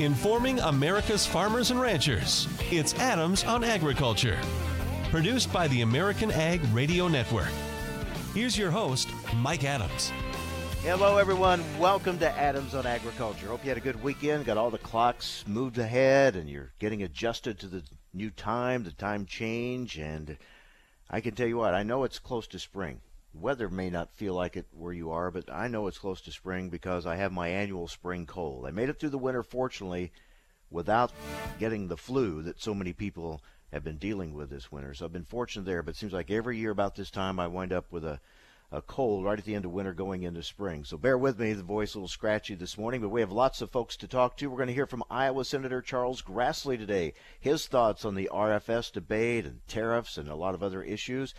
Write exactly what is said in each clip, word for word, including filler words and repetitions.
informing America's farmers and ranchers. It's Adams on Agriculture, produced by the American Ag Radio Network. Here's your host, Mike Adams. Hello, everyone. Welcome to Adams on Agriculture. Hope you had a good weekend, got all the clocks moved ahead, and you're getting adjusted to the new time, the time change. And I can tell you what, I know it's close to spring. Weather may not feel like it where you are, but I know it's close to spring because I have my annual spring cold. I made it through the winter, fortunately, without getting the flu that so many people have been dealing with this winter. So I've been fortunate there, but it seems like every year about this time I wind up with a, a cold right at the end of winter going into spring. So bear with me, the voice a little scratchy this morning, but we have lots of folks to talk to. We're going to hear from Iowa Senator Charles Grassley today, his thoughts on the R F S debate and tariffs and a lot of other issues.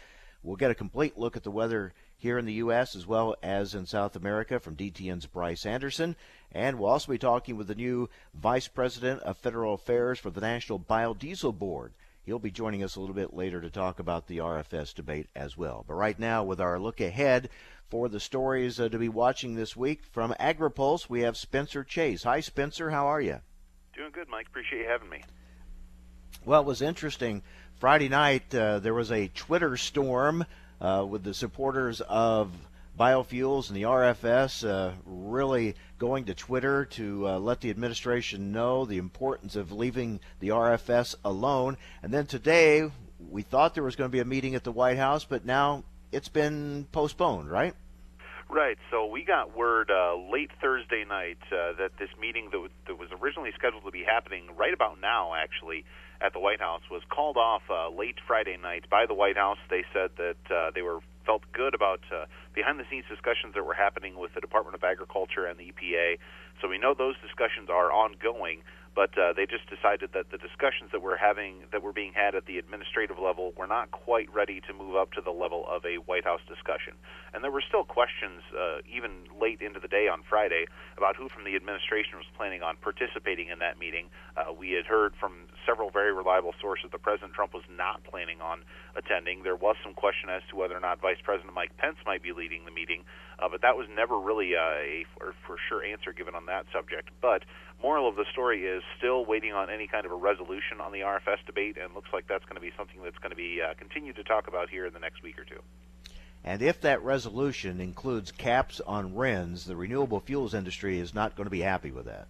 We'll get a complete look at the weather here in the U S as well as in South America from D T N's Bryce Anderson. And we'll also be talking with the new Vice President of Federal Affairs for the National Biodiesel Board. He'll be joining us a little bit later to talk about the R F S debate as well. But right now, with our look ahead for the stories uh, to be watching this week, from AgriPulse, we have Spencer Chase. Hi, Spencer. How are you? Doing good, Mike. Appreciate you having me. Well, it was interesting. Friday night, uh, there was a Twitter storm uh, with the supporters of biofuels and the R F S uh, really going to Twitter to uh, let the administration know the importance of leaving the R F S alone. And then today, we thought there was going to be a meeting at the White House, but now it's been postponed, right? Right. So we got word uh, late Thursday night uh, that this meeting that, w- that was originally scheduled to be happening right about now, actually, at the White House was called off uh, late Friday night by the White House. They said that uh, they were felt good about uh, behind-the-scenes discussions that were happening with the Department of Agriculture and the E P A. So we know those discussions are ongoing, but uh, they just decided that the discussions that we're having, that were being had at the administrative level, were not quite ready to move up to the level of a White House discussion. And there were still questions, uh, even late into the day on Friday, about who from the administration was planning on participating in that meeting. Uh, we had heard from several very reliable sources that President Trump was not planning on attending. There was some question as to whether or not Vice President Mike Pence might be leading the meeting, uh, but that was never really a for, for sure answer given on that subject. But moral of the story is still waiting on any kind of a resolution on the R F S debate, and looks like that's going to be something that's going to be uh, continued to talk about here in the next week or two. And if that resolution includes caps on R I Ns, the renewable fuels industry is not going to be happy with that.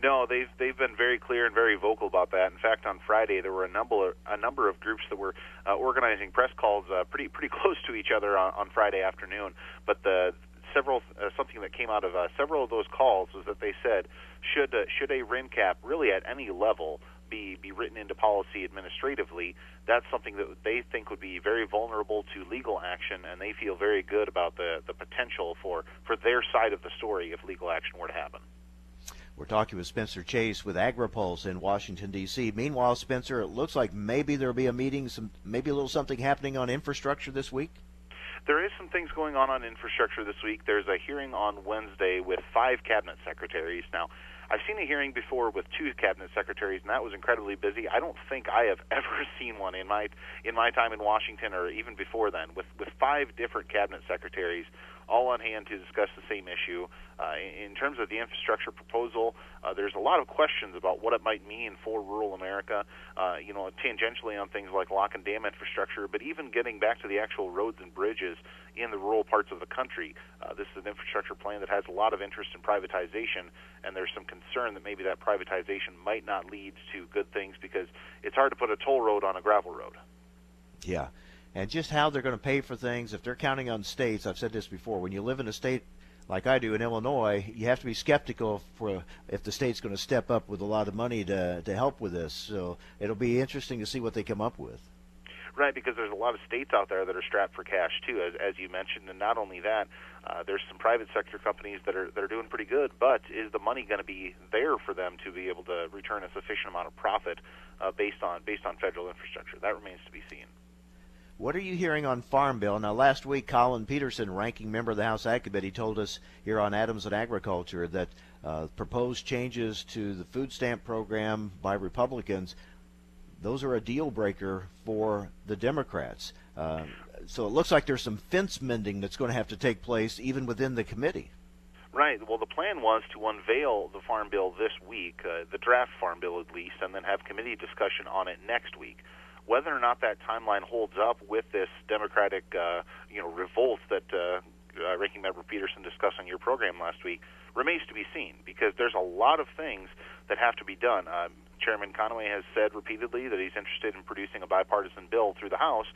No, they've they've been very clear and very vocal about that. In fact, on Friday there were a number a number of groups that were uh, organizing press calls uh, pretty pretty close to each other on, on Friday afternoon. But the several uh, something that came out of uh, several of those calls was that they said should uh, should a R I N cap really at any level be be written into policy administratively, that's something that they think would be very vulnerable to legal action, and they feel very good about the the potential for for their side of the story if legal action were to happen. We're talking with Spencer Chase with AgriPulse in Washington, D C. Meanwhile, Spencer, it looks like maybe there'll be a meeting, some maybe a little something happening on infrastructure this week? There is some things going on on infrastructure this week. There's a hearing on Wednesday with five cabinet secretaries. Now, I've seen a hearing before with two cabinet secretaries, and that was incredibly busy. I don't think I have ever seen one in my in my time in Washington or even before then with, with five different cabinet secretaries all on hand to discuss the same issue. Uh, in terms of the infrastructure proposal, uh, there's a lot of questions about what it might mean for rural America, uh, you know, tangentially on things like lock and dam infrastructure, but even getting back to the actual roads and bridges in the rural parts of the country. Uh, this is an infrastructure plan that has a lot of interest in privatization, and there's some concern that maybe that privatization might not lead to good things because it's hard to put a toll road on a gravel road. Yeah. And just how they're going to pay for things, if they're counting on states, I've said this before, when you live in a state like I do in Illinois, you have to be skeptical for if the state's going to step up with a lot of money to to help with this. So it'll be interesting to see what they come up with. Right, because there's a lot of states out there that are strapped for cash, too, as, as you mentioned. And not only that, uh, there's some private sector companies that are that are doing pretty good, but is the money going to be there for them to be able to return a sufficient amount of profit uh, based on based on federal infrastructure? That remains to be seen. What are you hearing on Farm Bill? Now, last week, Colin Peterson, ranking member of the House Ag Committee, told us here on Adams on Agriculture that uh, proposed changes to the food stamp program by Republicans, those are a deal breaker for the Democrats. Uh, so it looks like there's some fence mending that's going to have to take place even within the committee. Right. Well, the plan was to unveil the Farm Bill this week, uh, the draft Farm Bill at least, and then have committee discussion on it next week. Whether or not that timeline holds up with this Democratic, uh, you know, revolt that uh, uh, Ranking Member Peterson discussed on your program last week remains to be seen, because there's a lot of things that have to be done. Uh, Chairman Conway has said repeatedly that he's interested in producing a bipartisan bill through the House,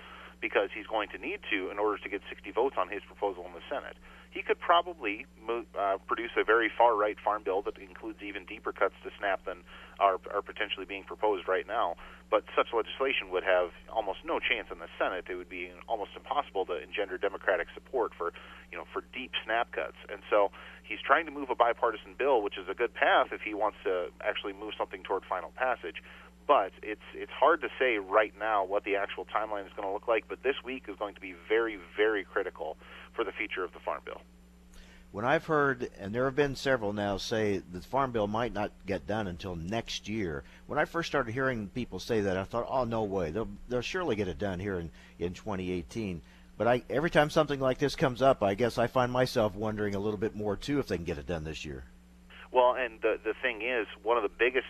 because he's going to need to in order to get sixty votes on his proposal in the Senate. He could probably move, uh, produce a very far-right farm bill that includes even deeper cuts to SNAP than are, are potentially being proposed right now, but such legislation would have almost no chance in the Senate. It would be almost impossible to engender Democratic support for, you know, for deep SNAP cuts. And so he's trying to move a bipartisan bill, which is a good path if he wants to actually move something toward final passage. But it's it's hard to say right now what the actual timeline is going to look like, but this week is going to be very, very critical for the future of the Farm Bill. When I've heard, and there have been several now, say the Farm Bill might not get done until next year, when I first started hearing people say that, I thought, oh, no way. They'll, they'll surely get it done here in, in twenty eighteen. But I, every time something like this comes up, I guess I find myself wondering a little bit more, too, if they can get it done this year. Well, and the, the thing is, one of the biggest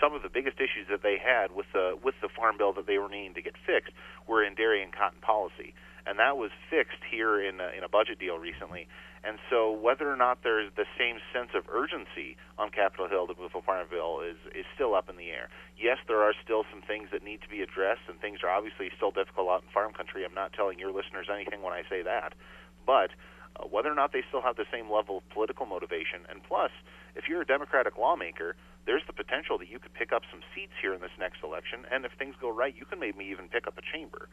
Some of the biggest issues that they had with the with the Farm Bill that they were needing to get fixed were in dairy and cotton policy, and that was fixed here in a, in a budget deal recently. And so, whether or not there's the same sense of urgency on Capitol Hill to move a Farm Bill is is still up in the air. Yes, there are still some things that need to be addressed, and things are obviously still difficult out in farm country. I'm not telling your listeners anything when I say that, but uh, whether or not they still have the same level of political motivation, and plus, if you're a Democratic lawmaker, there's the potential that you could pick up some seats here in this next election, and if things go right, you can maybe even pick up a chamber.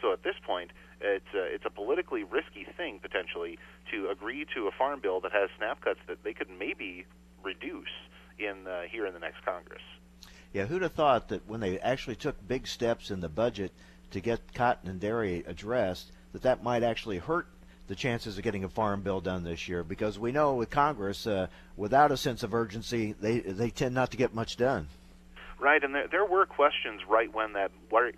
So at this point, it's a, it's a politically risky thing, potentially, to agree to a farm bill that has SNAP cuts that they could maybe reduce in uh, here in the next Congress. Yeah, who'd have thought that when they actually took big steps in the budget to get cotton and dairy addressed, that that might actually hurt the chances of getting a farm bill done this year, because we know with Congress, uh, without a sense of urgency, they they tend not to get much done. Right, and there, there were questions right when that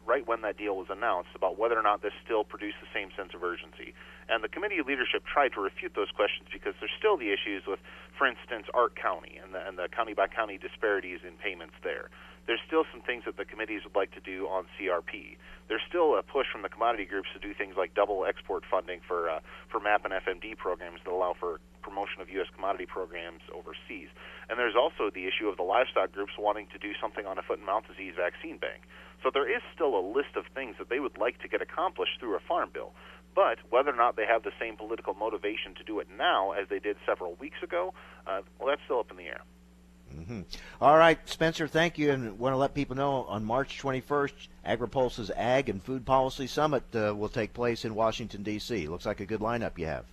right when that deal was announced about whether or not this still produced the same sense of urgency. And the committee leadership tried to refute those questions, because there's still the issues with, for instance, Art County and the, and the county by county disparities in payments there. There's still some things that the committees would like to do on C R P. There's still a push from the commodity groups to do things like double export funding for uh, for M A P and F M D programs that allow for promotion of U S commodity programs overseas. And there's also the issue of the livestock groups wanting to do something on a foot and mouth disease vaccine bank. So there is still a list of things that they would like to get accomplished through a farm bill. But whether or not they have the same political motivation to do it now as they did several weeks ago, uh, well, that's still up in the air. Mm-hmm. All right, Spencer, thank you, and want to let people know on March twenty-first, AgriPulse's Ag and Food Policy Summit uh, will take place in Washington, D C Looks like a good lineup you have.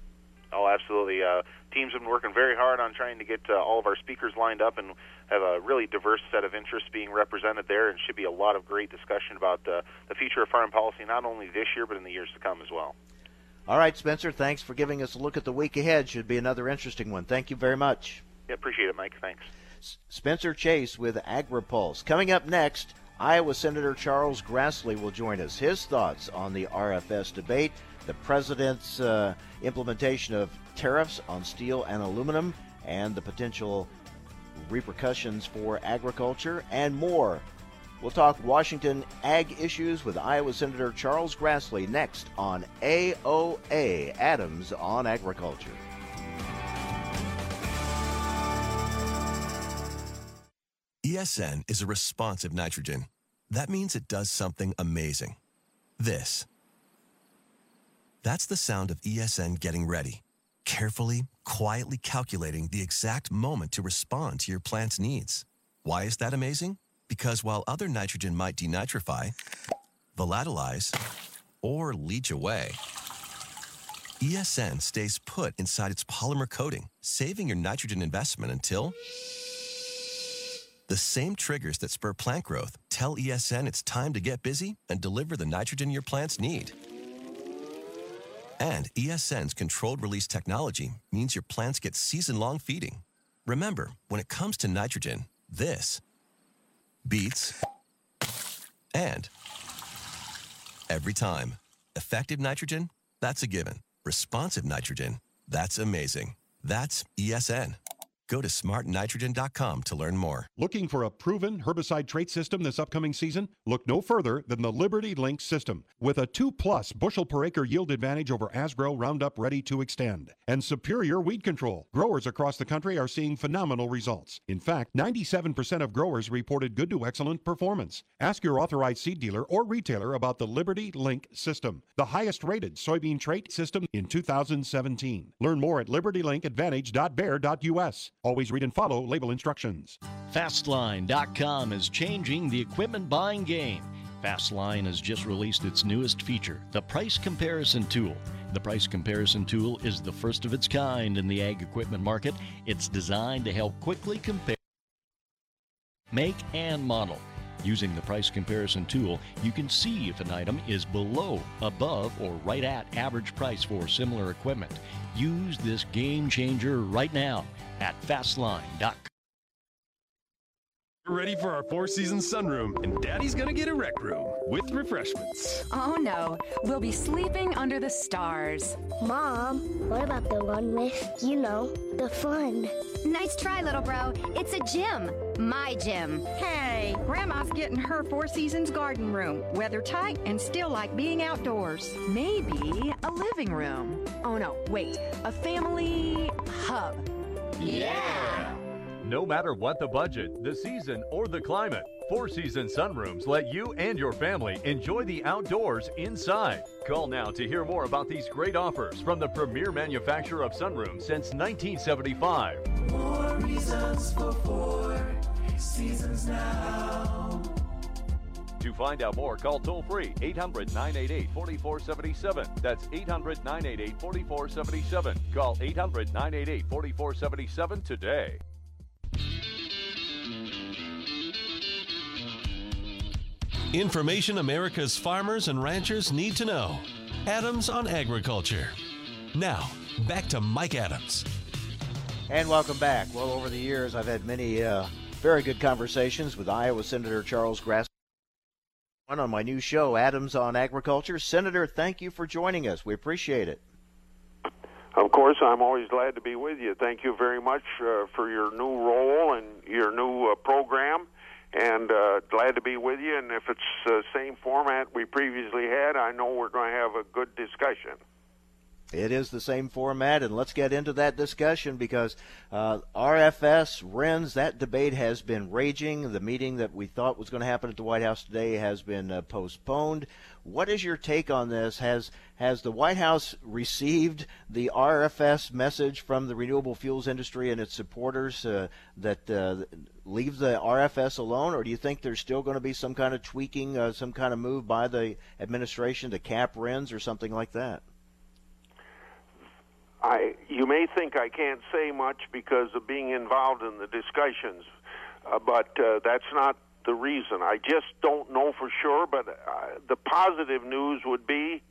Oh, absolutely. Uh, teams have been working very hard on trying to get uh, all of our speakers lined up, and have a really diverse set of interests being represented there, and should be a lot of great discussion about uh, the future of farm policy, not only this year but in the years to come as well. All right, Spencer, thanks for giving us a look at the week ahead. Should be another interesting one. Thank you very much. Yeah, appreciate it, Mike. Thanks. Spencer Chase with AgriPulse. Coming up next, Iowa Senator Charles Grassley will join us. His thoughts on the R F S debate, the president's uh, implementation of tariffs on steel and aluminum, and the potential repercussions for agriculture, and more. We'll talk Washington ag issues with Iowa Senator Charles Grassley next on A O A, Adams on Agriculture. E S N is a responsive nitrogen. That means it does something amazing. This. That's the sound of E S N getting ready, carefully, quietly calculating the exact moment to respond to your plant's needs. Why is that amazing? Because while other nitrogen might denitrify, volatilize, or leach away, E S N stays put inside its polymer coating, saving your nitrogen investment until... The same triggers that spur plant growth tell E S N it's time to get busy and deliver the nitrogen your plants need. And E S N's controlled release technology means your plants get season-long feeding. Remember, when it comes to nitrogen, this beats and every time. Effective nitrogen? That's a given. Responsive nitrogen? That's amazing. That's E S N. Go to smart nitrogen dot com to learn more. Looking for a proven herbicide trait system this upcoming season? Look no further than the Liberty Link system. With a two-plus bushel per acre yield advantage over Asgrow Roundup Ready to Extend and superior weed control, growers across the country are seeing phenomenal results. In fact, ninety-seven percent of growers reported good to excellent performance. Ask your authorized seed dealer or retailer about the Liberty Link system, the highest-rated soybean trait system in two thousand seventeen. Learn more at liberty link advantage dot bear dot u s. Always read and follow label instructions. Fastline dot com is changing the equipment buying game. Fastline has just released its newest feature, the Price Comparison Tool. The Price Comparison Tool is the first of its kind in the ag equipment market. It's designed to help quickly compare, make, and model. Using the Price Comparison Tool, you can see if an item is below, above, or right at average price for similar equipment. Use this game changer right now at fastline dot com. We're ready for our Four Seasons sunroom, and Daddy's gonna get a rec room with refreshments. Oh no, we'll be sleeping under the stars. Mom, what about the one with, you know, the fun? Nice try, little bro. It's a gym. My gym. Hey, Grandma's getting her Four Seasons garden room. Weather tight and still like being outdoors. Maybe a living room. Oh no, wait. A family hub. Yeah! No matter what the budget, the season, or the climate, Four Season Sunrooms let you and your family enjoy the outdoors inside. Call now to hear more about these great offers from the premier manufacturer of sunrooms since nineteen seventy-five. More reasons for Four Seasons now. To find out more, call toll-free eight hundred, nine eight eight, four four seven seven. That's eight hundred, nine eight eight, four four seven seven. Call eight hundred, nine eight eight, four four seven seven today. Information America's farmers and ranchers need to know. Adams on Agriculture. Now, back to Mike Adams. And welcome back. Well, over the years, I've had many uh, very good conversations with Iowa Senator Charles Grassley. On my new show, Adams on Agriculture. Senator, thank you for joining us. We appreciate it. Of course, I'm always glad to be with you. Thank you very much uh, for your new role and your new uh, program, and uh, glad to be with you. And if it's the uh, same format we previously had, I know we're going to have a good discussion. It is the same format, and let's get into that discussion because uh, R F S, R I Ns, that debate has been raging. The meeting that we thought was going to happen at the White House today has been uh, postponed. What is your take on this? Has has the White House received the R F S message from the renewable fuels industry and its supporters uh, that uh, leave the R F S alone, or do you think there's still going to be some kind of tweaking, uh, some kind of move by the administration to cap R I Ns or something like that? I, you may think I can't say much because of being involved in the discussions, uh, but uh, that's not the reason. I just don't know for sure, but uh, the positive news would be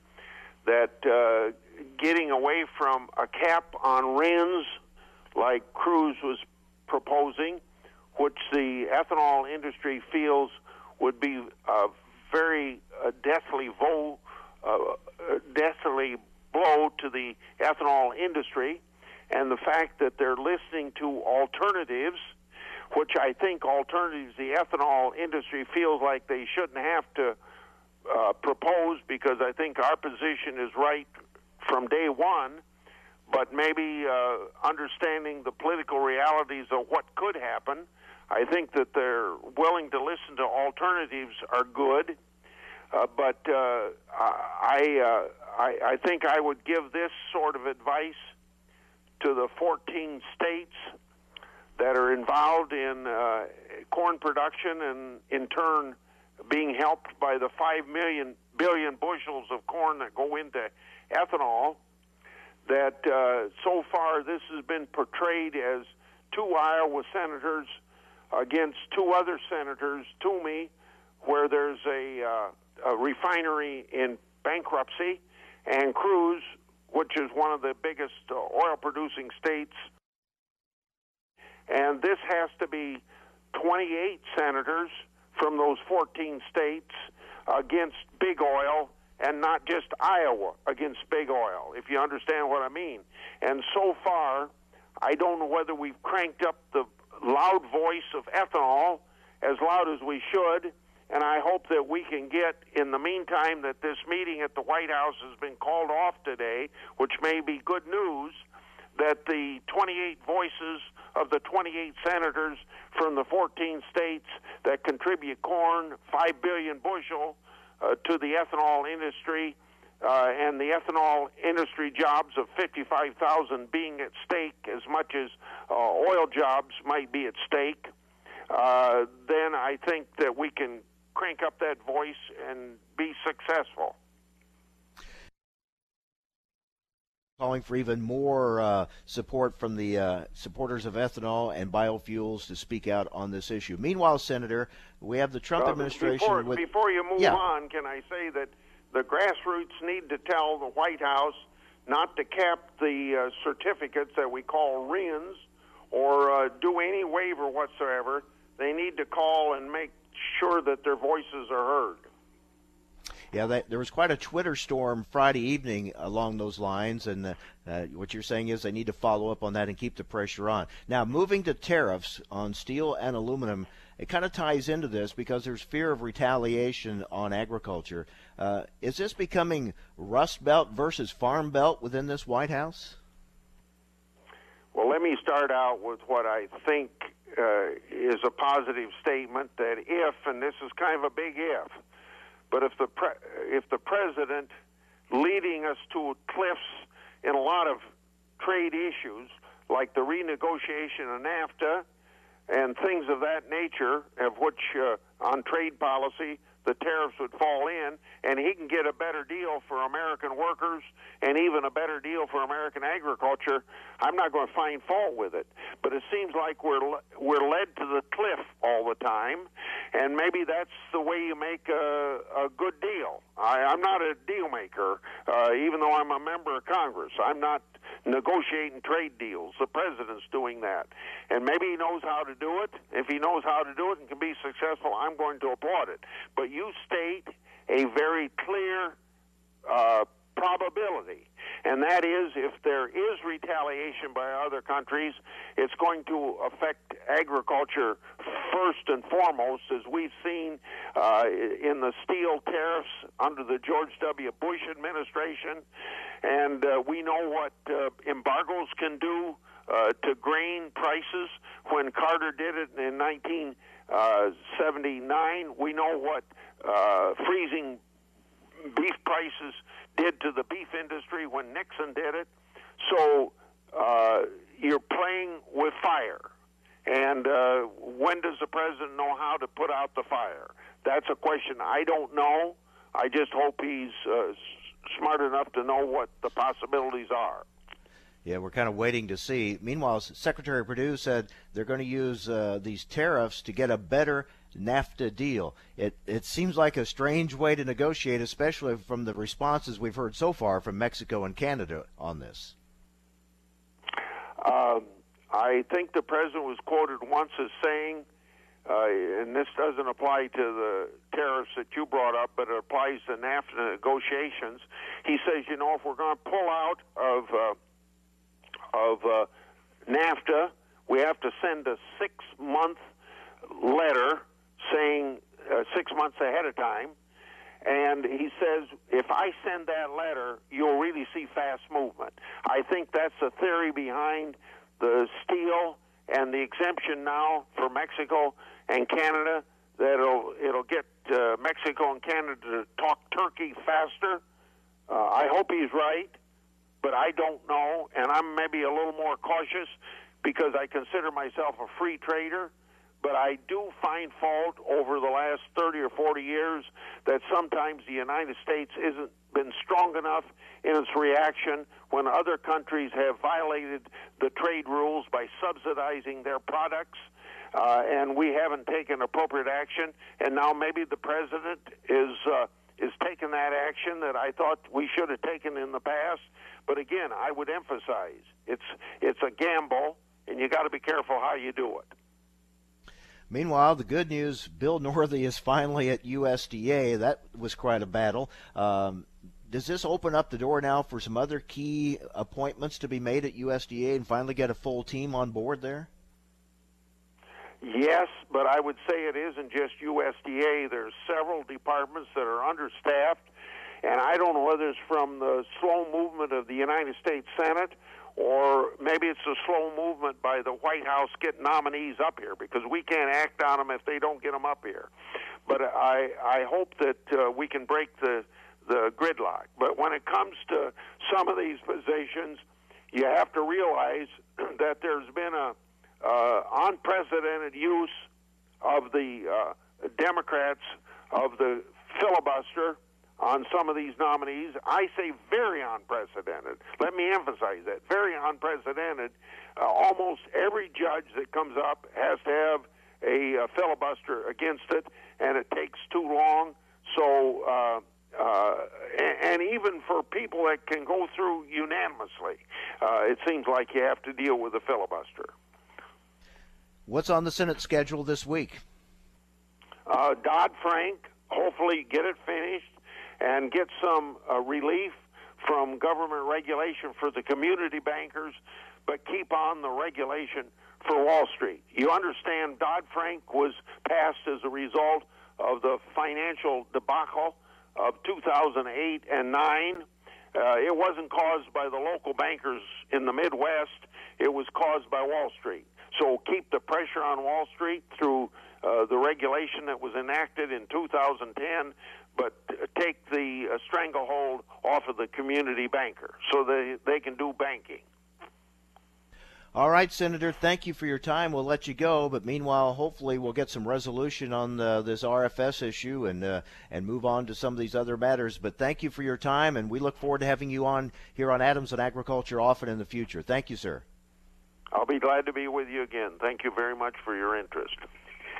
that uh, getting away from a cap on R I Ns like Cruz was proposing, which the ethanol industry feels would be a very uh, deathly vote, uh, deathly blow to the ethanol industry, and the fact that they're listening to alternatives, which I think alternatives the ethanol industry feels like they shouldn't have to uh, propose, because I think our position is right from day one, but maybe uh, understanding the political realities of what could happen, I think that they're willing to listen to alternatives are good. Uh, but uh, I, uh, I I think I would give this sort of advice to the fourteen states that are involved in uh, corn production and in turn being helped by the five million billion bushels of corn that go into ethanol, that uh, so far this has been portrayed as two Iowa senators against two other senators, Toomey, where there's a... Uh, a refinery in bankruptcy, and Cruz, which is one of the biggest uh, oil-producing states. And this has to be twenty-eight senators from those fourteen states against big oil, and not just Iowa against big oil, if you understand what I mean. And so far, I don't know whether we've cranked up the loud voice of ethanol as loud as we should, and I hope that we can get, in the meantime, that this meeting at the White House has been called off today, which may be good news, that the twenty-eight voices of the twenty-eight senators from the fourteen states that contribute corn, five billion bushel, uh, to the ethanol industry, uh, and the ethanol industry jobs of fifty-five thousand being at stake as much as uh, oil jobs might be at stake, uh, then I think that we can crank up that voice and be successful. Calling for even more uh, support from the uh, supporters of ethanol and biofuels to speak out on this issue. Meanwhile, Senator, we have the Trump uh, administration. Before, with, before you move yeah. on, can I say that the grassroots need to tell the White House not to cap the uh, certificates that we call R I Ns or uh, do any waiver whatsoever. They need to call and make sure that their voices are heard. Yeah, that, there was quite a Twitter storm Friday evening along those lines, and uh, uh, what you're saying is they need to follow up on that and keep the pressure on. Now, moving to tariffs on steel and aluminum, it kind of ties into this because there's fear of retaliation on agriculture. Uh, is this becoming Rust Belt versus Farm Belt within this White House? Well, let me start out with what I think uh, is a positive statement, that if, and this is kind of a big if, but if the pre- if the president leading us to cliffs in a lot of trade issues, like the renegotiation of NAFTA and things of that nature, of which uh, on trade policy the tariffs would fall in, and he can get a better deal for American workers and even a better deal for American agriculture, I'm not going to find fault with it. But it seems like we're we're led to the cliff all the time, and maybe that's the way you make a, a good deal. I, I'm not a deal maker, uh, even though I'm a member of Congress. I'm not negotiating trade deals. The president's doing that. And maybe he knows how to do it. If he knows how to do it and can be successful, I'm going to applaud it. But you state a very clear uh, probability, and that is if there is retaliation by other countries, it's going to affect agriculture first and foremost, as we've seen uh, in the steel tariffs under the George W. Bush administration, and uh, we know what uh, embargoes can do uh, to grain prices. When Carter did it in nineteen seventy-nine, we know what uh, freezing beef prices did to the beef industry when Nixon did it. So uh, you're playing with fire. And uh, when does the president know how to put out the fire? That's a question I don't know. I just hope he's uh, smart enough to know what the possibilities are. Yeah, we're kind of waiting to see. Meanwhile, Secretary Perdue said they're going to use uh, these tariffs to get a better NAFTA deal. It it seems like a strange way to negotiate, especially from the responses we've heard so far from Mexico and Canada on this. Uh, I think the president was quoted once as saying, uh, and this doesn't apply to the tariffs that you brought up, but it applies to NAFTA negotiations. He says, you know, if we're going to pull out of uh, of uh, NAFTA, we have to send a six-month letter saying uh, six months ahead of time, and he says, if I send that letter, you'll really see fast movement. I think that's the theory behind the steel and the exemption now for Mexico and Canada, that it'll, it'll get uh, Mexico and Canada to talk Turkey faster. Uh, I hope he's right, but I don't know, and I'm maybe a little more cautious because I consider myself a free trader. But I do find fault over the last thirty or forty years that sometimes the United States isn't been strong enough in its reaction when other countries have violated the trade rules by subsidizing their products, uh, and we haven't taken appropriate action. And now maybe the president is uh, is taking that action that I thought we should have taken in the past. But again, I would emphasize it's it's a gamble, and you got to be careful how you do it. Meanwhile, the good news, Bill Northey is finally at U S D A. That was quite a battle. Um, does this open up the door now for some other key appointments to be made at U S D A and finally get a full team on board there? Yes, but I would say it isn't just U S D A. There's several departments that are understaffed, and I don't know whether it's from the slow movement of the United States Senate or maybe it's a slow movement by the White House getting nominees up here, because we can't act on them if they don't get them up here. But I, I hope that uh, we can break the, the gridlock. But when it comes to some of these positions, you have to realize that there's been a Uh, unprecedented use of the uh, Democrats of the filibuster on some of these nominees. I say very unprecedented. Let me emphasize that. Very unprecedented. Uh, almost every judge that comes up has to have a uh, filibuster against it, and it takes too long. So, uh, uh, and, and even for people that can go through unanimously, uh, it seems like you have to deal with a filibuster. What's on the Senate schedule this week? Uh, Dodd-Frank, hopefully get it finished and get some uh, relief from government regulation for the community bankers, but keep on the regulation for Wall Street. You understand Dodd-Frank was passed as a result of the financial debacle of two thousand eight and nine. Uh, it wasn't caused by the local bankers in the Midwest. It was caused by Wall Street. So keep the pressure on Wall Street through uh, the regulation that was enacted in two thousand ten, but take the uh, stranglehold off of the community banker so they, they can do banking. All right, Senator, thank you for your time. We'll let you go, but meanwhile, hopefully we'll get some resolution on uh, this R F S issue and, uh, and move on to some of these other matters. But thank you for your time, and we look forward to having you on here on Adams on Agriculture often in the future. Thank you, sir. I'll be glad to be with you again. Thank you very much for your interest.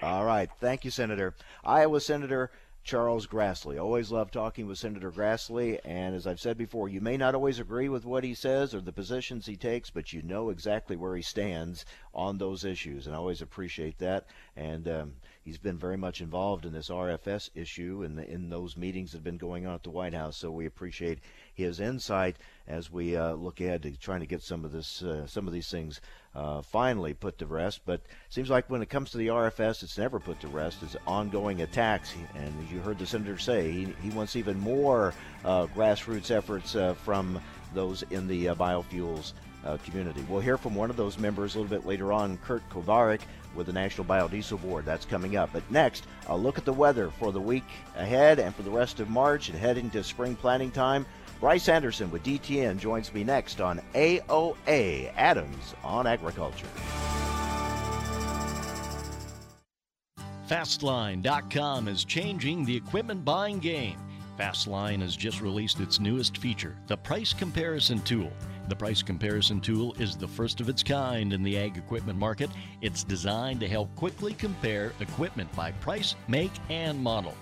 All right. Thank you, Senator. Iowa Senator Charles Grassley. Always love talking with Senator Grassley, and as I've said before, you may not always agree with what he says or the positions he takes, but you know exactly where he stands on those issues, and I always appreciate that. And um, he's been very much involved in this R F S issue and in those meetings that have been going on at the White House, so we appreciate his insight as we uh, look ahead to trying to get some of this, uh, some of these things Uh, finally put to rest. But seems like when it comes to the R F S, it's never put to rest. It's ongoing attacks, and as you heard the senator say, he, he wants even more uh, grassroots efforts uh, from those in the uh, biofuels uh, community. We'll hear from one of those members a little bit later on, Kurt Kovarik with the National Biodiesel Board. That's coming up. But next, a look at the weather for the week ahead and for the rest of March and heading to spring planting time. Bryce Anderson with D T N joins me next on A O A, Adams on Agriculture. Fastline dot com is changing the equipment buying game. Fastline has just released its newest feature, the Price Comparison Tool. The Price Comparison Tool is the first of its kind in the ag equipment market. It's designed to help quickly compare equipment by price, make, and model.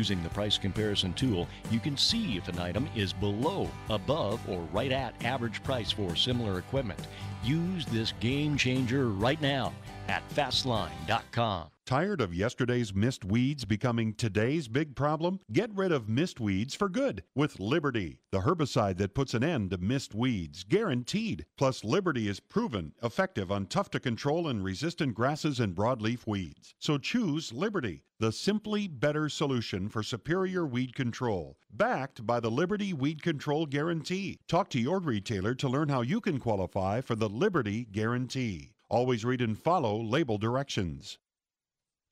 Using the price comparison tool, you can see if an item is below, above, or right at average price for similar equipment. Use this game changer right now at Fastline dot com. Tired of yesterday's missed weeds becoming today's big problem? Get rid of missed weeds for good with Liberty, the herbicide that puts an end to missed weeds, guaranteed. Plus, Liberty is proven effective on tough-to-control and resistant grasses and broadleaf weeds. So choose Liberty, the simply better solution for superior weed control, backed by the Liberty Weed Control Guarantee. Talk to your retailer to learn how you can qualify for the Liberty Guarantee. Always read and follow label directions.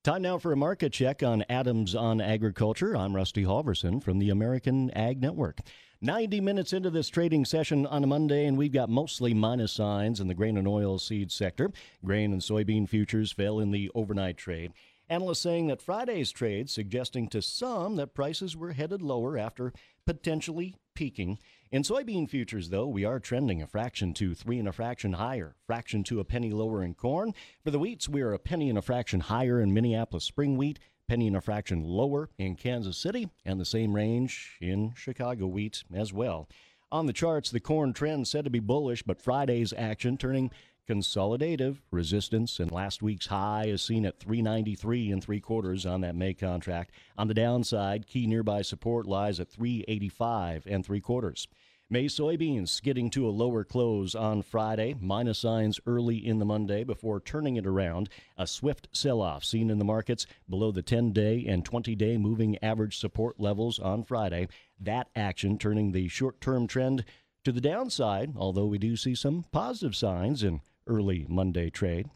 Time now for a market check on Adams on Agriculture. I'm Rusty Halverson from the American Ag Network. ninety minutes into this trading session on a Monday, and we've got mostly minus signs in the grain and oil seed sector. Grain and soybean futures fell in the overnight trade. Analysts saying that Friday's trade suggesting to some that prices were headed lower after potentially peaking. In soybean futures, though, we are trending a fraction to three and a fraction higher, fraction to a penny lower in corn. For the wheats, we are a penny and a fraction higher in Minneapolis spring wheat, penny and a fraction lower in Kansas City, and the same range in Chicago wheat as well. On the charts, the corn trend said to be bullish, but Friday's action turning Consolidative resistance in last week's high is seen at three ninety-three and three quarters on that May contract. On the downside, key nearby support lies at three eighty-five and three quarters. May soybeans skidding to a lower close on Friday, minus signs early in the Monday before turning it around. A swift sell-off seen in the markets below the ten-day and twenty-day moving average support levels on Friday. That action turning the short-term trend to the downside, although we do see some positive signs in early Monday trade.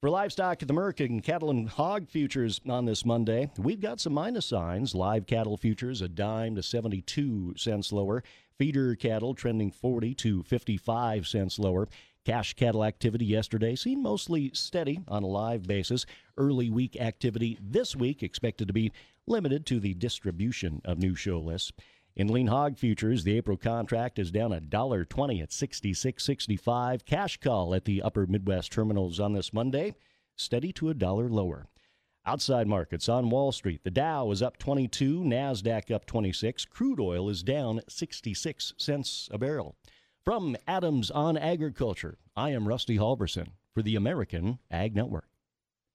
For livestock, the American cattle and hog futures on this Monday, we've got some minus signs. Live cattle futures a dime to seventy-two cents lower. Feeder cattle trending forty to fifty-five cents lower. Cash cattle activity yesterday seen mostly steady on a live basis. Early week activity this week expected to be limited to the distribution of new show lists. In lean hog futures, the April contract is down one dollar twenty at sixty-six sixty-five. Cash call at the upper Midwest terminals on this Monday, steady to a dollar lower. Outside markets on Wall Street, the Dow is up twenty-two, NASDAQ up twenty-six. Crude oil is down sixty-six cents a barrel. From Adams on Agriculture, I am Rusty Halverson for the American Ag Network.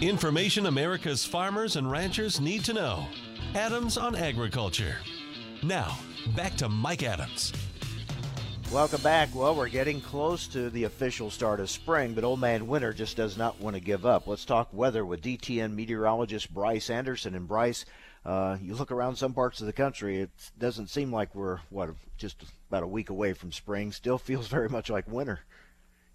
Information America's farmers and ranchers need to know. Adams on Agriculture. Now, back to Mike Adams. Welcome back. Well, we're getting close to the official start of spring, but old man winter just does not want to give up. Let's talk weather with D T N meteorologist Bryce Anderson. And Bryce, uh, you look around some parts of the country, it doesn't seem like we're, what, just about a week away from spring. Still feels very much like winter.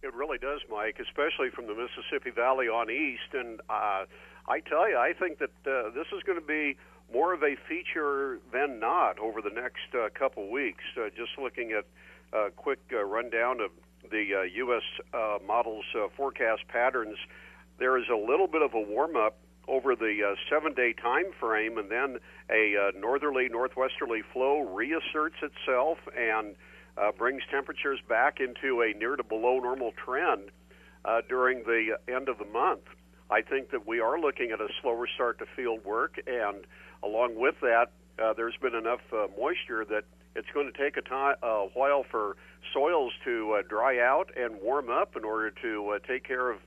It really does, Mike, especially from the Mississippi Valley on east. And uh, I tell you, I think that uh, this is going to be more of a feature than not over the next uh, couple weeks. Uh, just looking at a quick uh, rundown of the uh, U S Uh, models uh, forecast patterns, there is a little bit of a warm-up over the uh, seven-day time frame, and then a uh, northerly, northwesterly flow reasserts itself and Uh, brings temperatures back into a near to below normal trend uh, during the end of the month. I think that we are looking at a slower start to field work, and along with that, uh, there's been enough uh, moisture that it's going to take a time, a while for soils to uh, dry out and warm up in order to uh, take care of,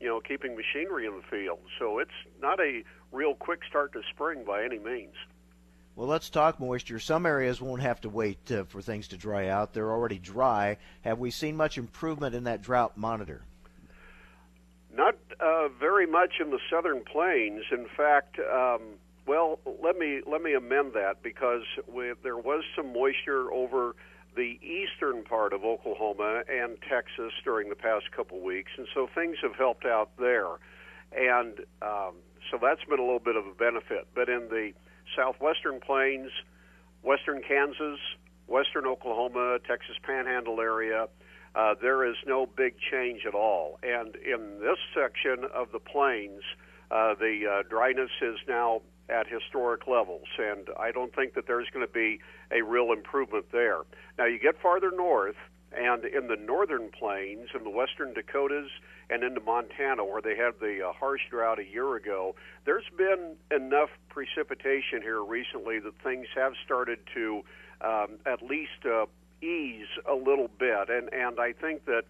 you know, keeping machinery in the field. So it's not a real quick start to spring by any means. Well, let's talk moisture. Some areas won't have to wait uh, for things to dry out. They're already dry. Have we seen much improvement in that drought monitor? Not uh, very much in the southern plains. In fact, um, well, let me let me amend that, because we, there was some moisture over the eastern part of Oklahoma and Texas during the past couple weeks, and so things have helped out there. And um, so that's been a little bit of a benefit. But in the southwestern plains, western Kansas, western Oklahoma, Texas Panhandle area, uh, there is no big change at all. And in this section of the plains, uh, the uh, dryness is now at historic levels, and I don't think that there's going to be a real improvement there. Now, you get farther north, and in the northern plains, in the western Dakotas and into Montana, where they had the uh, harsh drought a year ago, there's been enough precipitation here recently that things have started to um, at least uh, ease a little bit. And, and I think that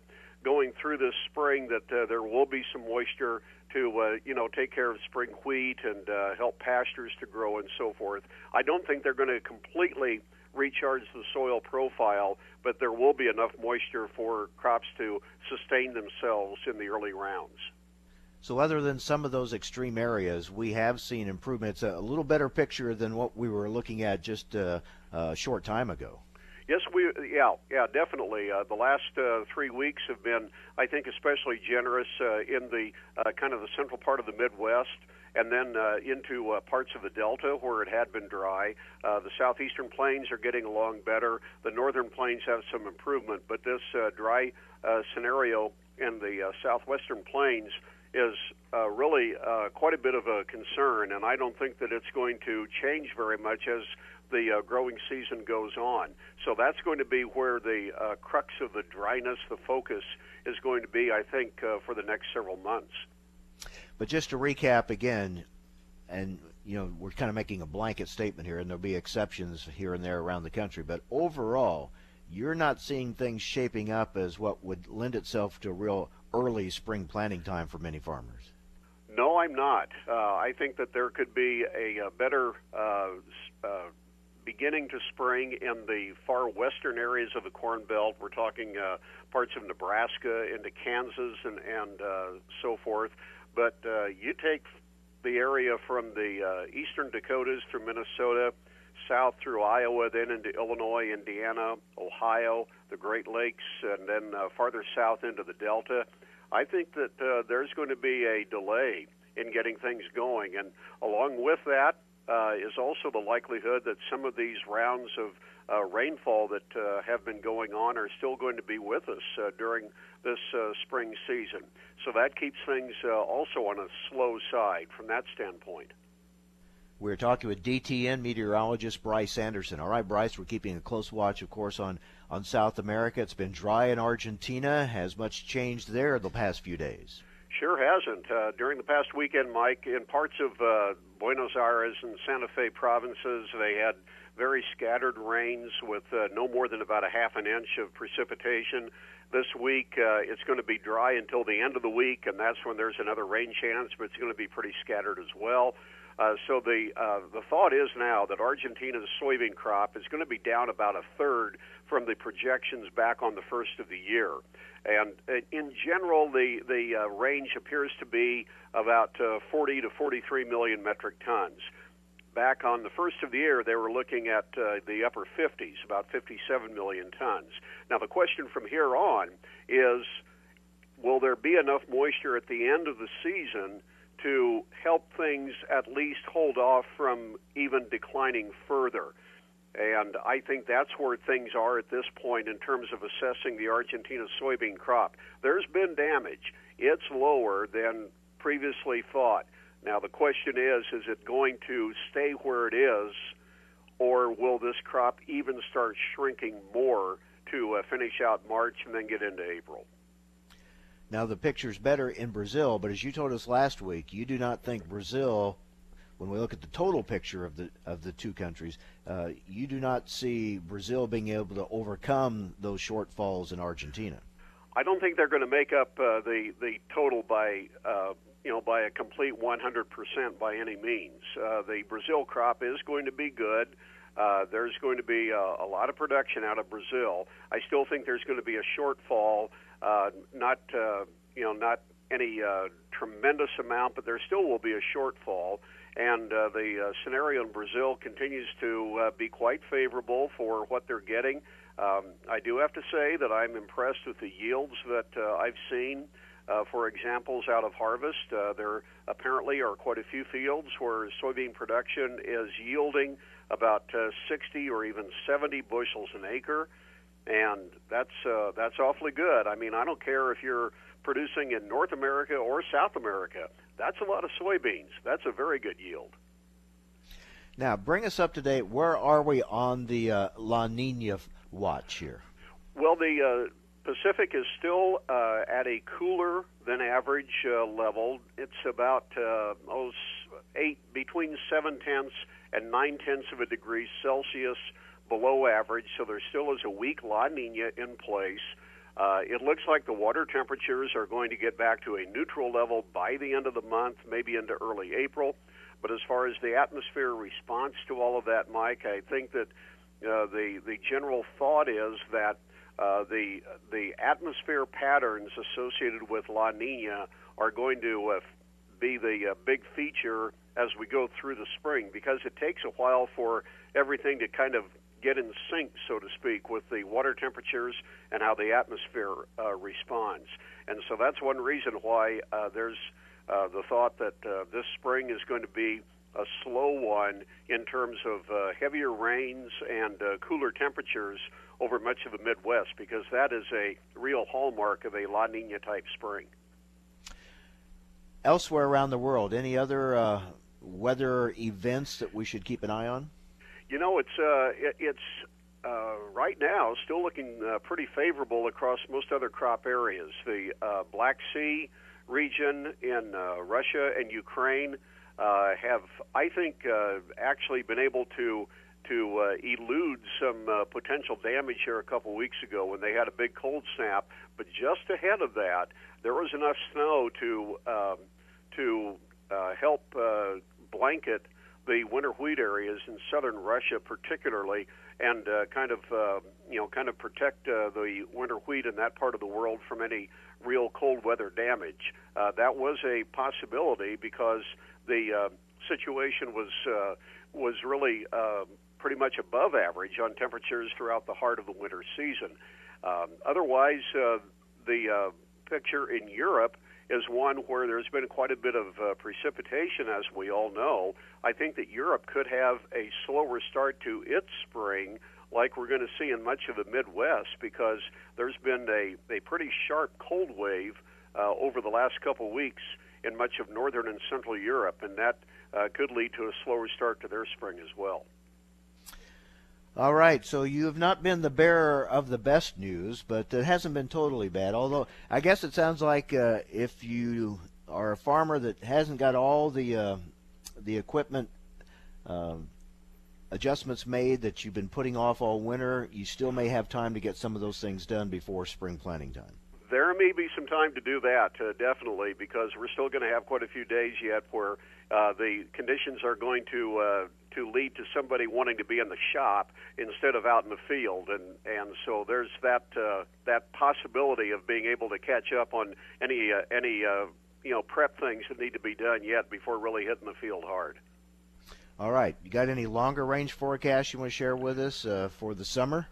going through this spring that uh, there will be some moisture to, uh, you know, take care of spring wheat and uh, help pastures to grow and so forth. I don't think they're going to completely recharge the soil profile, but there will be enough moisture for crops to sustain themselves in the early rounds. So other than some of those extreme areas, we have seen improvements, a little better picture than what we were looking at just uh, a short time ago. Yes, we, yeah, yeah, definitely. Uh, the last uh, three weeks have been, I think, especially generous uh, in the uh, kind of the central part of the Midwest, and then uh, into uh, parts of the Delta where it had been dry. Uh, the southeastern plains are getting along better. The northern plains have some improvement, but this uh, dry uh, scenario in the uh, southwestern plains is uh, really uh, quite a bit of a concern, and I don't think that it's going to change very much as the uh, growing season goes on. So that's going to be where the uh, crux of the dryness, the focus, is going to be, I think, uh, for the next several months. But just to recap again, and you know, we're kind of making a blanket statement here, and there'll be exceptions here and there around the country, but overall, you're not seeing things shaping up as what would lend itself to a real early spring planting time for many farmers. No, I'm not. Uh, I think that there could be a, a better uh, uh, beginning to spring in the far western areas of the Corn Belt. We're talking uh, parts of Nebraska into Kansas and, and uh, so forth. But uh, you take the area from the uh, eastern Dakotas through Minnesota, south through Iowa, then into Illinois, Indiana, Ohio, the Great Lakes, and then uh, farther south into the Delta. I think that uh, there's going to be a delay in getting things going. And along with that uh, is also the likelihood that some of these rounds of uh, rainfall that uh, have been going on are still going to be with us uh, during this uh, spring season. So that keeps things uh, also on a slow side from that standpoint. We're talking with D T N meteorologist Bryce Anderson. All right, Bryce, we're keeping a close watch, of course, on, on South America. It's been dry in Argentina. Has much changed there the past few days? Sure hasn't. Uh, during the past weekend, Mike, in parts of uh, Buenos Aires and Santa Fe provinces, they had very scattered rains with uh, no more than about a half an inch of precipitation. This week, uh, it's going to be dry until the end of the week, and that's when there's another rain chance, but it's going to be pretty scattered as well. Uh, so the uh, the thought is now that Argentina's soybean crop is going to be down about a third from the projections back on the first of the year. And in general, the, the uh, range appears to be about uh, forty to forty-three million metric tons. Back on the first of the year, they were looking at uh, the upper fifties, about fifty-seven million tons. Now, the question from here on is, will there be enough moisture at the end of the season to help things at least hold off from even declining further? And I think that's where things are at this point in terms of assessing the Argentina soybean crop. There's been damage. It's lower than previously thought. Now the question is, is it going to stay where it is, or will this crop even start shrinking more to uh, finish out March and then get into April? Now, the picture's better in Brazil, but as you told us last week, you do not think Brazil, when we look at the total picture of the of the two countries, uh, you do not see Brazil being able to overcome those shortfalls in Argentina. I don't think they're going to make up uh, the the total by uh, you know by a complete one hundred percent by any means. Uh, the Brazil crop is going to be good. Uh, there's going to be a, a lot of production out of Brazil. I still think there's going to be a shortfall. Uh, not, uh, you know, not any uh, tremendous amount, but there still will be a shortfall. And uh, the uh, scenario in Brazil continues to uh, be quite favorable for what they're getting. Um, I do have to say that I'm impressed with the yields that uh, I've seen. Uh, for examples out of harvest, uh, there apparently are quite a few fields where soybean production is yielding about uh, sixty or even seventy bushels an acre. And that's uh, that's awfully good. I mean, I don't care if you're producing in North America or South America. That's a lot of soybeans. That's a very good yield. Now, bring us up to date. Where are we on the uh, La Nina watch here? Well, the uh, Pacific is still uh, at a cooler than average uh, level. It's about uh, oh, eight, between seven-tenths and nine-tenths of a degree Celsius below average, so there still is a weak La Nina in place. Uh, it looks like the water temperatures are going to get back to a neutral level by the end of the month, maybe into early April. But as far as the atmosphere response to all of that, Mike, I think that uh, the the general thought is that uh, the the atmosphere patterns associated with La Nina are going to uh, be the uh, big feature as we go through the spring, because it takes a while for everything to kind of get in sync, so to speak, with the water temperatures and how the atmosphere uh, responds. And so that's one reason why uh, there's uh, the thought that uh, this spring is going to be a slow one in terms of uh, heavier rains and uh, cooler temperatures over much of the Midwest, because that is a real hallmark of a La Nina-type spring. Elsewhere around the world, any other uh, weather events that we should keep an eye on? You know, it's uh, it, it's uh, right now still looking uh, pretty favorable across most other crop areas. The uh, Black Sea region in uh, Russia and Ukraine uh, have, I think, uh, actually been able to to uh, elude some uh, potential damage here a couple weeks ago when they had a big cold snap. But just ahead of that, there was enough snow to um, to uh, help uh, blanket the winter wheat areas in southern Russia, particularly, and uh, kind of uh, you know kind of protect uh, the winter wheat in that part of the world from any real cold weather damage. Uh, that was a possibility because the uh, situation was uh, was really uh, pretty much above average on temperatures throughout the heart of the winter season. Um, otherwise, uh, the uh, picture in Europe is one where there's been quite a bit of uh, precipitation, as we all know. I think that Europe could have a slower start to its spring, like we're going to see in much of the Midwest, because there's been a, a pretty sharp cold wave uh, over the last couple weeks in much of northern and central Europe, and that uh, could lead to a slower start to their spring as well. All right, so you have not been the bearer of the best news, but it hasn't been totally bad, although I guess it sounds like uh, if you are a farmer that hasn't got all the uh, the equipment uh, adjustments made that you've been putting off all winter, you still may have time to get some of those things done before spring planting time. There may be some time to do that, uh, definitely, because we're still going to have quite a few days yet where uh, the conditions are going to uh, to lead to somebody wanting to be in the shop instead of out in the field, and and so there's that uh, that possibility of being able to catch up on any uh, any uh, you know prep things that need to be done yet before really hitting the field hard. All right, you got any longer range forecasts you want to share with us uh, for the summer?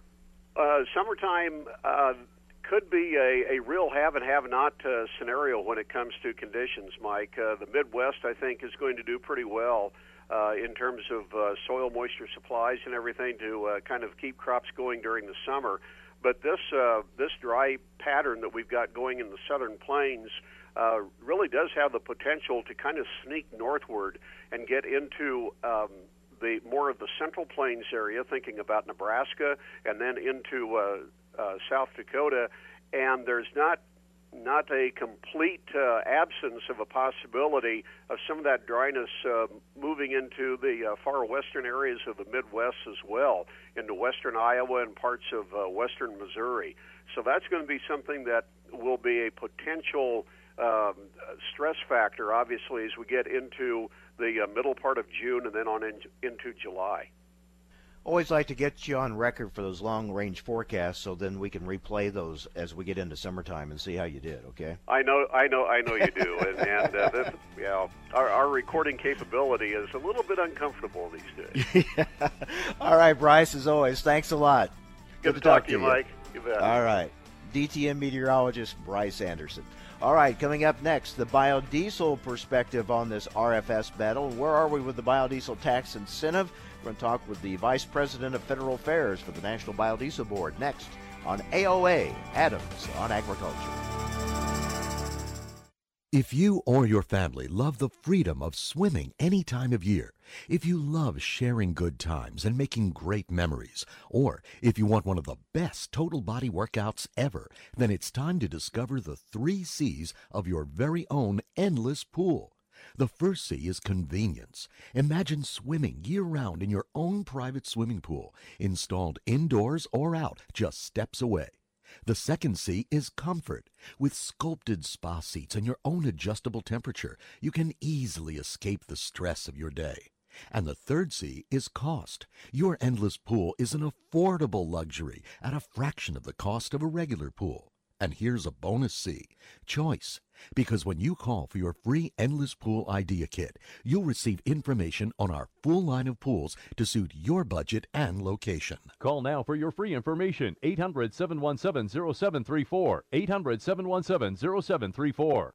Uh, summertime. Uh, Could be a, a real have and have not uh, scenario when it comes to conditions, Mike. Uh, the Midwest, I think, is going to do pretty well uh, in terms of uh, soil moisture supplies and everything to uh, kind of keep crops going during the summer. But this uh, this dry pattern that we've got going in the southern plains uh, really does have the potential to kind of sneak northward and get into um, the more of the central plains area, thinking about Nebraska, and then into uh, Uh, South Dakota, and there's not not a complete uh, absence of a possibility of some of that dryness uh, moving into the uh, far western areas of the Midwest as well, into western Iowa and parts of uh, western Missouri. So that's going to be something that will be a potential um, stress factor, obviously, as we get into the uh, middle part of June and then on in, into July. Always like to get you on record for those long-range forecasts, so then we can replay those as we get into summertime and see how you did. Okay. I know, I know, I know you do, and, and uh, this, you know, our, our recording capability is a little bit uncomfortable these days. Yeah. All right, Bryce. As always, thanks a lot. Good, Good to talk, talk to you, you. Mike. You bet. All right, D T N meteorologist Bryce Anderson. All right, coming up next, the biodiesel perspective on this R F S battle. Where are we with the biodiesel tax incentive? We're going to talk with the Vice President of Federal Affairs for the National Biodiesel Board next on A O A, Adams on Agriculture. If you or your family love the freedom of swimming any time of year, if you love sharing good times and making great memories, or if you want one of the best total body workouts ever, then it's time to discover the three C's of your very own Endless Pool. The first C is convenience. Imagine swimming year-round in your own private swimming pool, installed indoors or out, just steps away. The second C is comfort. With sculpted spa seats and your own adjustable temperature, you can easily escape the stress of your day. And the third C is cost. Your Endless Pool is an affordable luxury at a fraction of the cost of a regular pool. And here's a bonus C, choice. Because when you call for your free Endless Pool Idea Kit, you'll receive information on our full line of pools to suit your budget and location. Call now for your free information. eight hundred, seven one seven, zero seven three four. eight hundred, seven one seven, zero seven three four.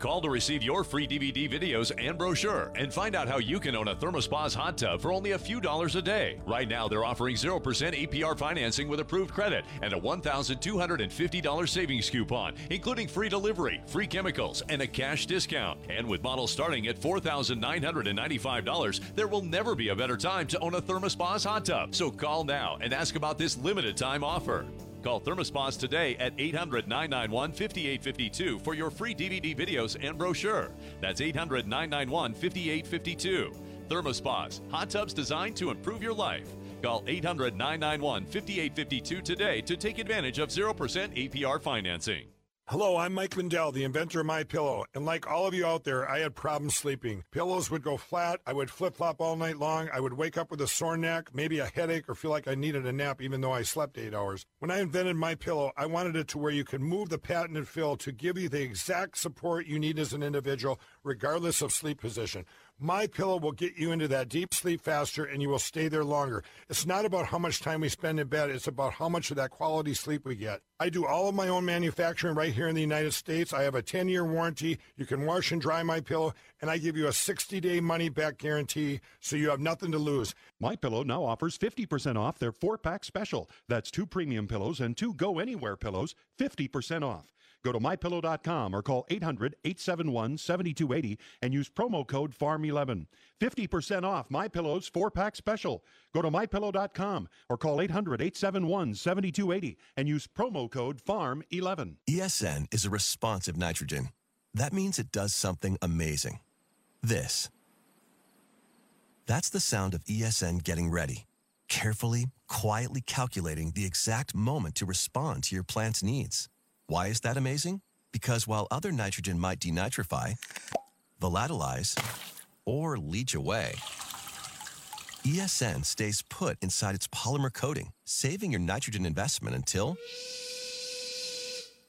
Call to receive your free D V D videos and brochure and find out how you can own a ThermoSpa's hot tub for only a few dollars a day. Right now, they're offering zero percent A P R financing with approved credit and a one thousand two hundred fifty dollars savings coupon, including free delivery, free chemicals, and a cash discount. And with models starting at four thousand nine hundred ninety-five dollars, there will never be a better time to own a ThermoSpa's hot tub. So call now and ask about this limited time offer. Call ThermoSpas today at eight hundred, nine nine one, five eight five two for your free D V D videos and brochure. That's eight hundred, nine nine one, five eight five two. ThermoSpas, hot tubs designed to improve your life. Call eight hundred, nine nine one, five eight five two today to take advantage of zero percent A P R financing. Hello, I'm Mike Lindell, the inventor of MyPillow, and like all of you out there, I had problems sleeping. Pillows would go flat, I would flip-flop all night long, I would wake up with a sore neck, maybe a headache, or feel like I needed a nap even though I slept eight hours. When I invented MyPillow, I wanted it to where you could move the patented fill to give you the exact support you need as an individual, regardless of sleep position. MyPillow will get you into that deep sleep faster, and you will stay there longer. It's not about how much time we spend in bed. It's about how much of that quality sleep we get. I do all of my own manufacturing right here in the United States. I have a ten-year warranty. You can wash and dry MyPillow, and I give you a sixty-day money-back guarantee, so you have nothing to lose. MyPillow now offers fifty percent off their four-pack special. That's two premium pillows and two go-anywhere pillows, fifty percent off. Go to my pillow dot com or call eight hundred, eight seven one, seven two eight zero and use promo code farm eleven. fifty percent off MyPillow's four-pack special. Go to my pillow dot com or call eight hundred, eight seven one, seven two eight zero and use promo code farm eleven. E S N is a responsive nitrogen. That means it does something amazing. This. That's the sound of E S N getting ready, carefully, quietly calculating the exact moment to respond to your plant's needs. Why is that amazing? Because while other nitrogen might denitrify, volatilize, or leach away, E S N stays put inside its polymer coating, saving your nitrogen investment until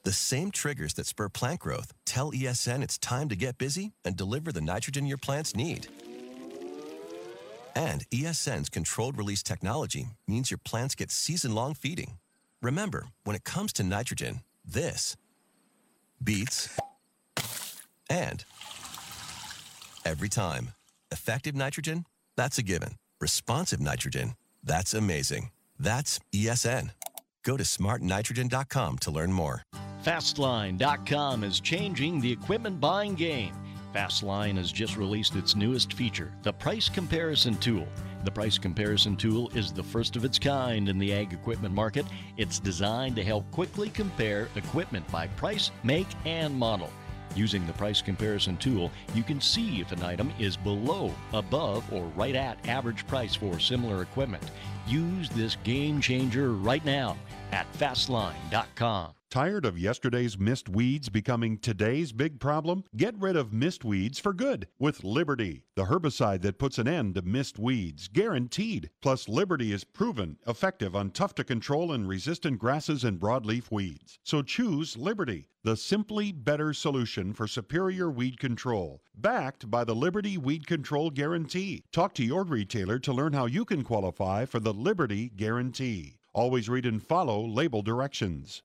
the same triggers that spur plant growth tell E S N it's time to get busy and deliver the nitrogen your plants need. And E S N's controlled release technology means your plants get season-long feeding. Remember, when it comes to nitrogen, this beats and every time. Effective nitrogen? That's a given. Responsive nitrogen? That's amazing. That's E S N. Go to smart nitrogen dot com to learn more. fastline dot com is changing the equipment buying game. Fastline has just released its newest feature, the Price Comparison Tool. The Price Comparison Tool is the first of its kind in the ag equipment market. It's designed to help quickly compare equipment by price, make, and model. Using the Price Comparison Tool, you can see if an item is below, above, or right at average price for similar equipment. Use this game changer right now at fastline dot com. Tired of yesterday's missed weeds becoming today's big problem? Get rid of missed weeds for good with Liberty, the herbicide that puts an end to missed weeds, guaranteed. Plus, Liberty is proven effective on tough-to-control and resistant grasses and broadleaf weeds. So choose Liberty, the simply better solution for superior weed control, backed by the Liberty Weed Control Guarantee. Talk to your retailer to learn how you can qualify for the Liberty Guarantee. Always read and follow label directions.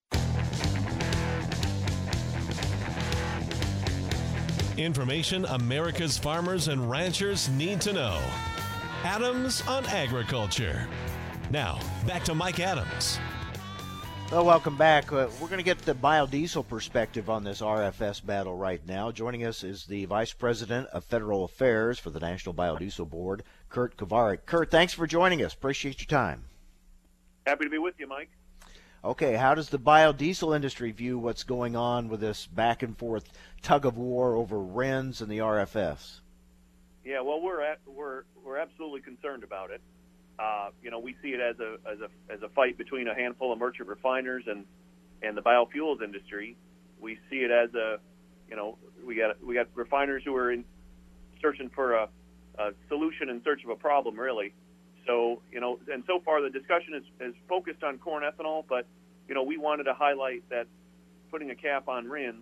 Information America's farmers and ranchers need to know. Adams on Agriculture. Now, back to Mike Adams. Well, welcome back. Uh, we're going to get the biodiesel perspective on this R F S battle right now. Joining us is the Vice President of Federal Affairs for the National Biodiesel Board, Kurt Kovarik. Kurt, thanks for joining us. Appreciate your time. Happy to be with you, Mike. Okay, how does the biodiesel industry view what's going on with this back and forth tug of war over R I Ns and the R F S? Yeah, well, we're at, we're we're absolutely concerned about it. Uh, you know, we see it as a as a as a fight between a handful of merchant refiners and and the biofuels industry. We see it as a, you know, we got we got refiners who are in searching for a, a solution in search of a problem, really. So, you know, and so far the discussion is, is focused on corn ethanol, but, you know, we wanted to highlight that putting a cap on R I Ns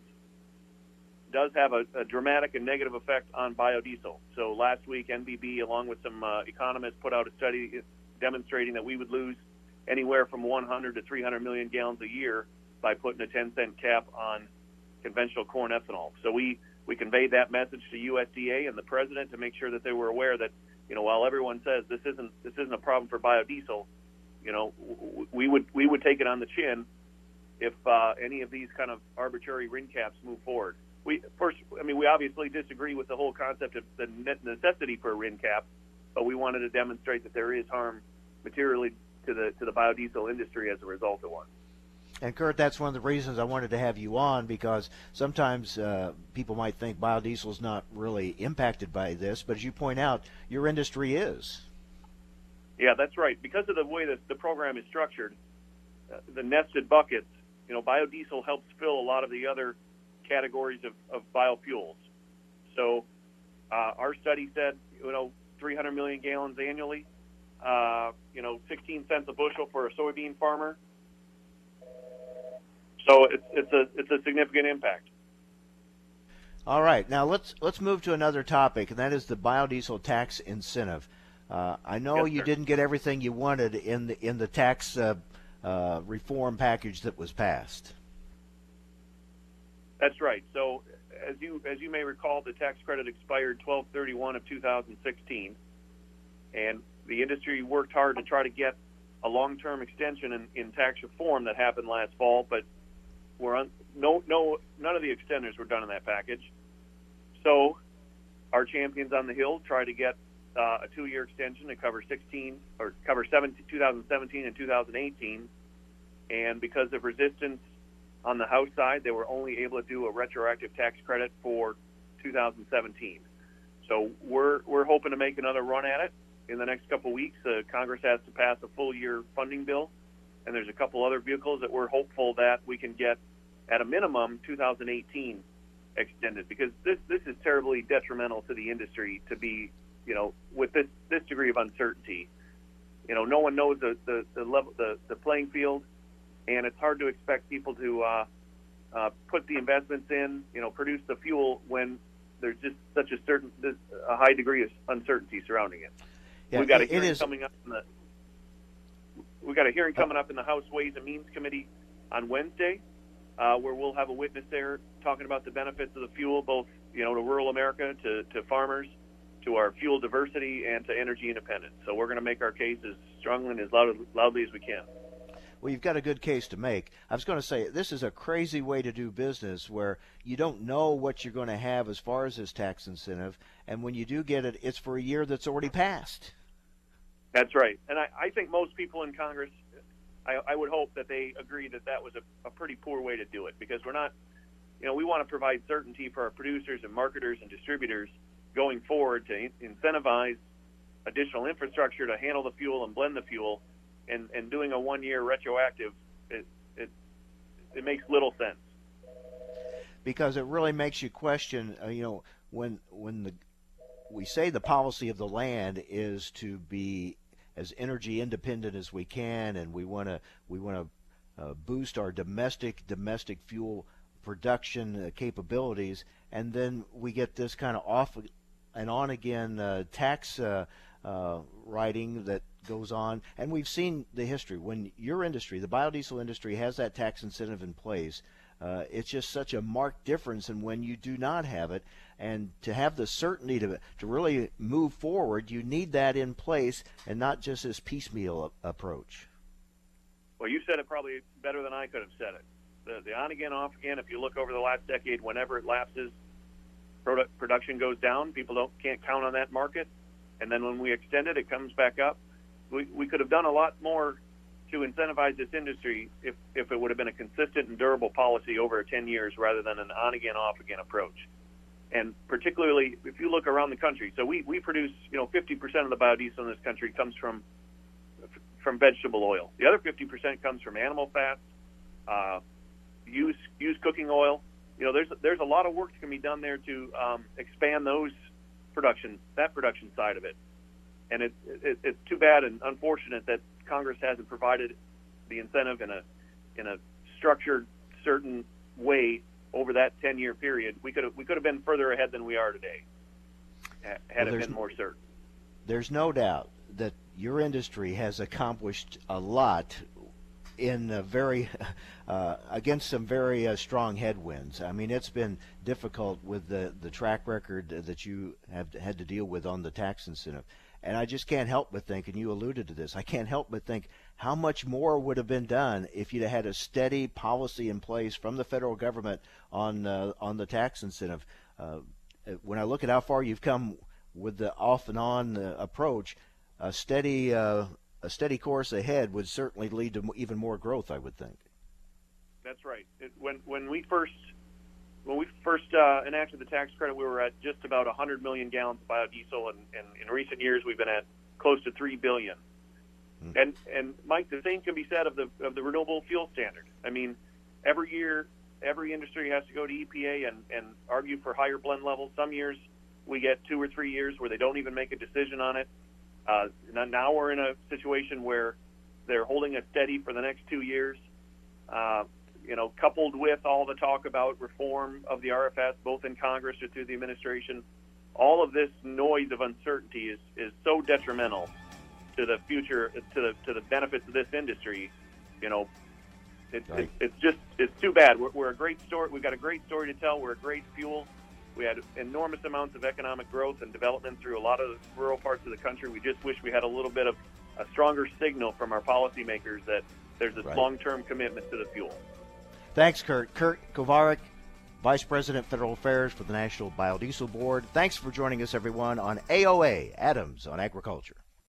does have a, a dramatic and negative effect on biodiesel. So last week, N B B, along with some uh, economists, put out a study demonstrating that we would lose anywhere from one hundred to three hundred million gallons a year by putting a ten cent cap on conventional corn ethanol. So we, we conveyed that message to U S D A and the president to make sure that they were aware that, you know, while everyone says this isn't this isn't a problem for biodiesel, you know, w we would we would take it on the chin if uh, any of these kind of arbitrary R I N caps move forward. We first, I mean, we obviously disagree with the whole concept of the necessity for a R I N cap, but we wanted to demonstrate that there is harm materially to the to the biodiesel industry as a result of one. And Kurt, that's one of the reasons I wanted to have you on, because sometimes uh, people might think biodiesel is not really impacted by this, but as you point out, your industry is. Yeah, that's right. Because of the way that the program is structured, uh, the nested buckets, you know, biodiesel helps fill a lot of the other categories of, of biofuels. So uh, our study said, you know, three hundred million gallons annually, uh, you know, sixteen cents a bushel for a soybean farmer. So it's, it's a it's a significant impact. All right, now let's let's move to another topic, and that is the biodiesel tax incentive. Uh, I know yes, you sir. didn't get everything you wanted in the in the tax uh, uh, reform package that was passed. That's right. So as you as you may recall, the tax credit expired twelve thirty-one of two thousand sixteen, and the industry worked hard to try to get a long-term extension in, in tax reform that happened last fall, but We're on, no, no, none of the extenders were done in that package. So our champions on the Hill tried to get uh, a two-year extension to cover sixteen or cover seventeen, two thousand seventeen and two thousand eighteen. And because of resistance on the House side, they were only able to do a retroactive tax credit for two thousand seventeen. So we're we're hoping to make another run at it in the next couple of weeks. Uh, Congress has to pass a full-year funding bill. And there's a couple other vehicles that we're hopeful that we can get, at a minimum, two thousand eighteen extended, because this this is terribly detrimental to the industry to be, you know, with this this degree of uncertainty. You know, no one knows the the the level, the, the playing field, and it's hard to expect people to uh, uh, put the investments in, you know, produce the fuel when there's just such a certain this, a high degree of uncertainty surrounding it. Yeah, We've got a hearing coming up in the. We've got a hearing coming up in the House Ways and Means Committee on Wednesday, uh, where we'll have a witness there talking about the benefits of the fuel, both, you know, to rural America, to, to farmers, to our fuel diversity, and to energy independence. So we're going to make our case as strongly and as loud, loudly as we can. Well, you've got a good case to make. I was going to say, this is a crazy way to do business where you don't know what you're going to have as far as this tax incentive, and when you do get it, it's for a year that's already passed. That's right. And I, I think most people in Congress, I, I would hope that they agree that that was a, a pretty poor way to do it, because we're not, you know, we want to provide certainty for our producers and marketers and distributors going forward to incentivize additional infrastructure to handle the fuel and blend the fuel, and, and doing a one-year retroactive, it, it, it makes little sense. Because it really makes you question, uh, you know, when, when the we say the policy of the land is to be as energy independent as we can, and we want to we want to uh, boost our domestic domestic fuel production uh, capabilities, and then we get this kind of off and on again uh, tax uh, uh, writing that goes on. And we've seen the history when your industry, the biodiesel industry, has that tax incentive in place. Uh, it's just such a marked difference in when you do not have it, and to have the certainty to to really move forward, you need that in place, and not just this piecemeal approach. Well, you said it probably better than I could have said it. The, the on again, off again. If you look over the last decade, whenever it lapses, product, production goes down. People don't can't count on that market, and then when we extend it, it comes back up. We we could have done a lot more to incentivize this industry if, if it would have been a consistent and durable policy over ten years rather than an on-again, off-again approach. and particularly if you look around the country. So we, we produce, you know, fifty percent of the biodiesel in this country comes from from vegetable oil. The other fifty percent comes from animal fats, uh, used used cooking oil. You know, there's there's a lot of work that can be done there to um, expand those production that production side of it. And it, it, it's too bad and unfortunate that Congress hasn't provided the incentive in a in a structured certain way over that ten-year period. We could have we could have been further ahead than we are today had well, it been more certain. There's no doubt that your industry has accomplished a lot in a very uh, against some very uh, strong headwinds. I mean, it's been difficult with the the track record that you have had to deal with on the tax incentive. And I just can't help but think, and you alluded to this, I can't help but think how much more would have been done if you'd had a steady policy in place from the federal government on uh, on the tax incentive. Uh, when I look at how far you've come with the off and on uh, approach, a steady uh, a steady course ahead would certainly lead to even more growth, I would think. That's right. It, when when we first When we first uh, enacted the tax credit, we were at just about one hundred million gallons of biodiesel, and, and in recent years we've been at close to three billion. Mm. And and Mike, the same can be said of the of the renewable fuel standard. I mean, every year, every industry has to go to E P A and, and argue for higher blend levels. Some years we get two or three years where they don't even make a decision on it. Uh, now we're in a situation where they're holding it steady for the next two years. Uh, You know, coupled with all the talk about reform of the R F S, both in Congress or through the administration, all of this noise of uncertainty is, is so detrimental to the future, to the to the benefits of this industry. You know, it, right. it, it's just it's too bad. We're, we're a great story. We've got a great story to tell. We're a great fuel. We had enormous amounts of economic growth and development through a lot of the rural parts of the country. We just wish we had a little bit of a stronger signal from our policymakers that there's this right. long-term commitment to the fuel. Thanks, Kurt. Kurt Kovarik, Vice President, Federal Affairs for the National Biodiesel Board. Thanks for joining us, everyone, on A O A, Adams on Agriculture.